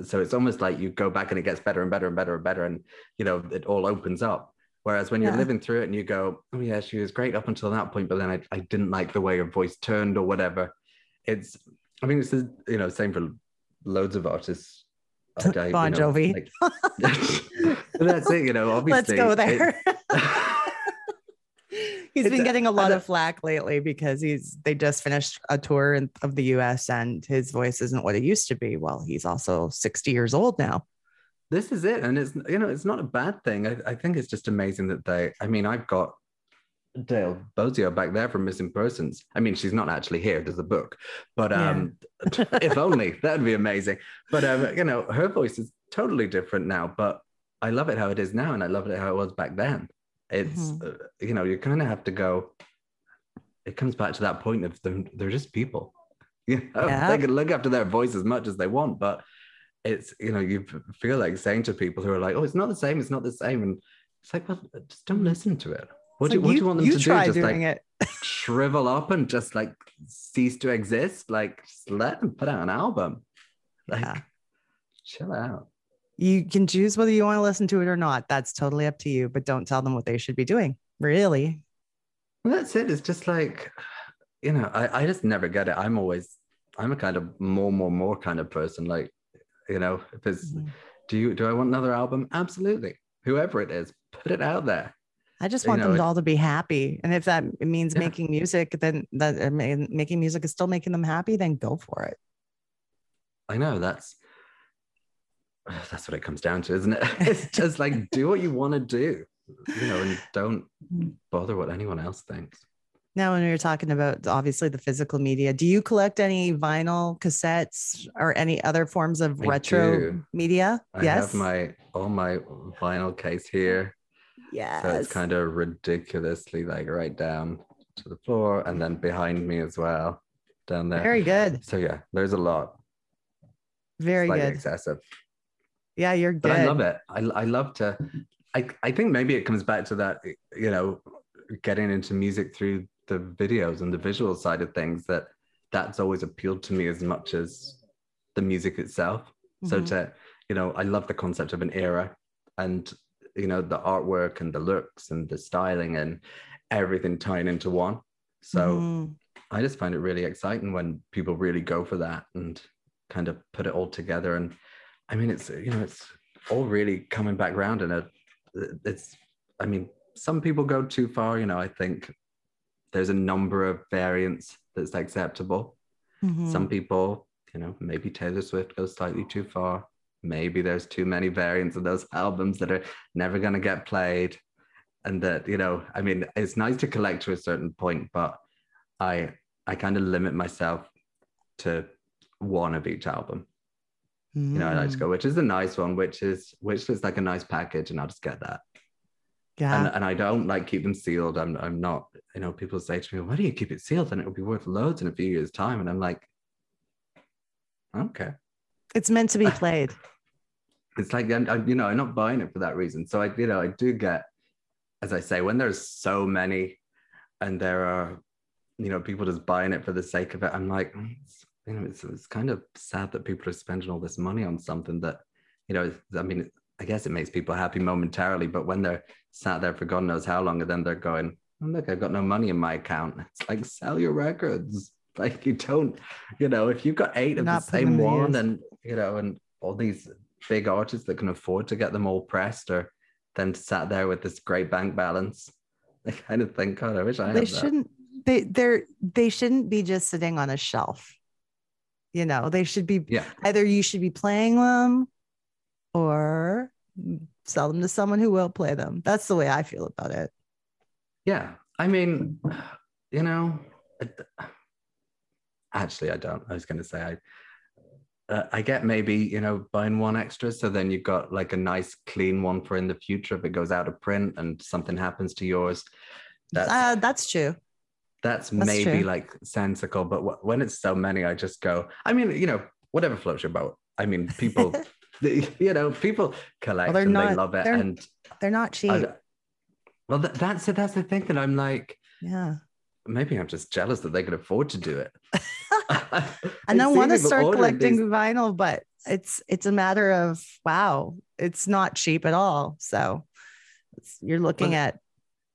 so it's almost like you go back and it gets better and better and better and better. And, you know, it all opens up. Whereas when you're living through it and you go, oh yeah, she was great up until that point, but then I didn't like the way her voice turned or whatever. It's, I mean, this is, you know, same for loads of artists. Bon Jovi. Like, that's it, you know, obviously. Let's go there. He's been getting a lot of flack lately because they just finished a tour of the US and his voice isn't what it used to be. Well, he's also 60 years old now. This is it. And it's, you know, it's not a bad thing. I think it's just amazing that I've got Dale Bozio back there from Missing Persons. I mean, she's not actually here. There's a book, but if only, that would be amazing. But, you know, her voice is totally different now, but I love it how it is now. And I love it how it was back then. It's, you know, you kind of have to go, it comes back to that point of they're just people. You know? Yeah. They can look after their voice as much as they want, but it's, you know, you feel like saying to people who are like, oh, it's not the same. It's not the same. And it's like, well, just don't listen to it. What do you want them to do? Just doing like it. Shrivel up and just like cease to exist. Like just let them put out an album. Like chill out. You can choose whether you want to listen to it or not. That's totally up to you, but don't tell them what they should be doing, really. Well, that's it. It's just like, you know, I just never get it. I'm a kind of more kind of person. Like, you know, if it's, do I want another album? Absolutely. Whoever it is, put it out there. I just want them all to be happy. And if that means making music, then making music is still making them happy, then go for it. I know that's what it comes down to, isn't it? It's just like, do what you want to do, you know, and don't bother what anyone else thinks. Now, when we were talking about, obviously, the physical media, do you collect any vinyl cassettes or any other forms of retro media? Yes. I have all my vinyl case here. Yeah. So it's kind of ridiculously like right down to the floor and then behind me as well, down there. Very good. So yeah, there's a lot. Very slightly good. Excessive. Yeah, you're good. But I love it. I love to, I think maybe it comes back to that, you know, getting into music through the videos and the visual side of things, that's always appealed to me as much as the music itself. So to, you know, I love the concept of an era and, you know, the artwork and the looks and the styling and everything tying into one. So I just find it really exciting when people really go for that and kind of put it all together. And I mean, it's, you know, it's all really coming back around and it's, I mean, some people go too far, you know, I think there's a number of variants that's acceptable. Some people, you know, maybe Taylor Swift goes slightly too far. Maybe there's too many variants of those albums that are never going to get played. And that, you know, I mean, it's nice to collect to a certain point, but I kind of limit myself to one of each album. You know, I like to go, which is a nice one, which looks like a nice package, and I'll just get that. Yeah. And I don't like keep them sealed. I'm not, you know, people say to me, why do you keep it sealed? And it'll be worth loads in a few years' time. And I'm like, okay. It's meant to be played. It's like, you know, I'm not buying it for that reason. So I, you know, I do get, as I say, when there's so many and there are, you know, people just buying it for the sake of it, I'm like, you know, it's kind of sad that people are spending all this money on something that, you know, I mean, I guess it makes people happy momentarily, but when they're sat there for God knows how long, and then they're going, look, I've got no money in my account. It's like, sell your records. Like, you don't, you know, if you've got 8 of the same one, and, you know, and all these big artists that can afford to get them all pressed are then sat there with this great bank balance. I kind of think, God, I wish I had that. They shouldn't be just sitting on a shelf. You know, they should be, either you should be playing them or sell them to someone who will play them. That's the way I feel about it. Yeah. I mean, you know, actually, I don't. I was going to say, I get maybe, you know, buying one extra. So then you've got like a nice clean one for in the future. If it goes out of print and something happens to yours. That's true. That's maybe true. Like sensical. But when it's so many, I just go, I mean, you know, whatever floats your boat. I mean, people, you know, people collect and they love it. And they're not cheap. That's the thing that I'm like, yeah. Maybe I'm just jealous that they could afford to do it. I don't want to start collecting vinyl, but it's a matter of, wow, it's not cheap at all. So you're looking at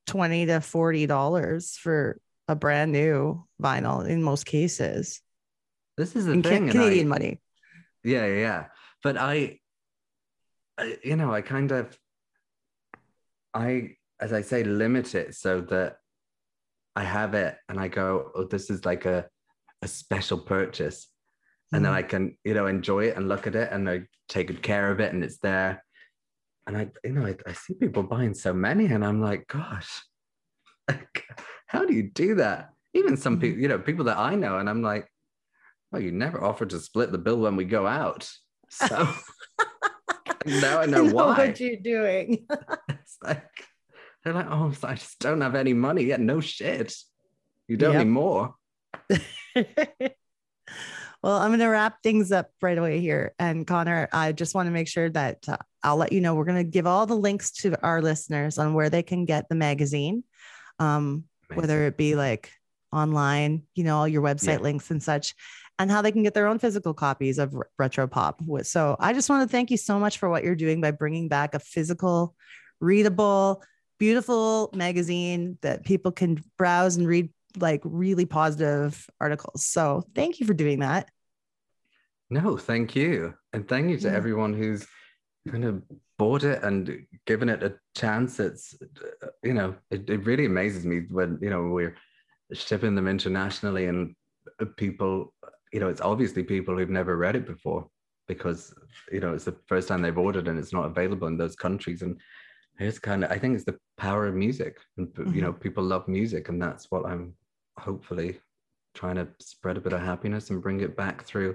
$20 to $40 for a brand new vinyl in most cases. This is the thing. Canadian money. Yeah, yeah. But I, you know, I kind of, as I say, limit it so that I have it and I go, oh, this is like a special purchase. And then I can, you know, enjoy it and look at it and I take good care of it and it's there. And I, you know, I see people buying so many and I'm like, gosh, like, how do you do that? Even some people, you know, people that I know, and I'm like, well, you never offer to split the bill when we go out. So now I know why. What you're doing. It's like, they're like, oh, I just don't have any money yet. No shit. You don't need more. Well, I'm going to wrap things up right away here. And Connor, I just want to make sure that I'll let you know, we're going to give all the links to our listeners on where they can get the magazine, whether it be like online, you know, all your website links and such, and how they can get their own physical copies of Retro Pop. So I just want to thank you so much for what you're doing by bringing back a physical, readable, beautiful magazine that people can browse and read like really positive articles. So thank you for doing that. No, thank you. And thank you to everyone who's kind of bought it and given it a chance. It's, you know, it really amazes me when, you know, we're shipping them internationally and people, you know, it's obviously people who've never read it before because, you know, it's the first time they've ordered and it's not available in those countries. And it's kind of, I think it's the power of music. And, you know, people love music, and that's what I'm hopefully trying to spread, a bit of happiness and bring it back through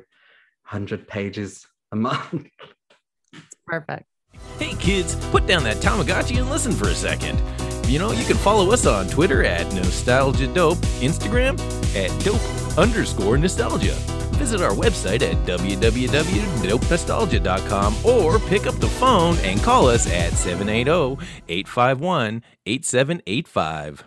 100 pages a month. Perfect. Hey, kids, put down that Tamagotchi and listen for a second. You know, you can follow us on Twitter at NostalgiaDope, Instagram at Dope_Nostalgia. Visit our website at www.dopenostalgia.com or pick up the phone and call us at 780-851-8785.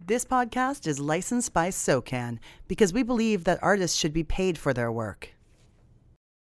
This podcast is licensed by SOCAN because we believe that artists should be paid for their work.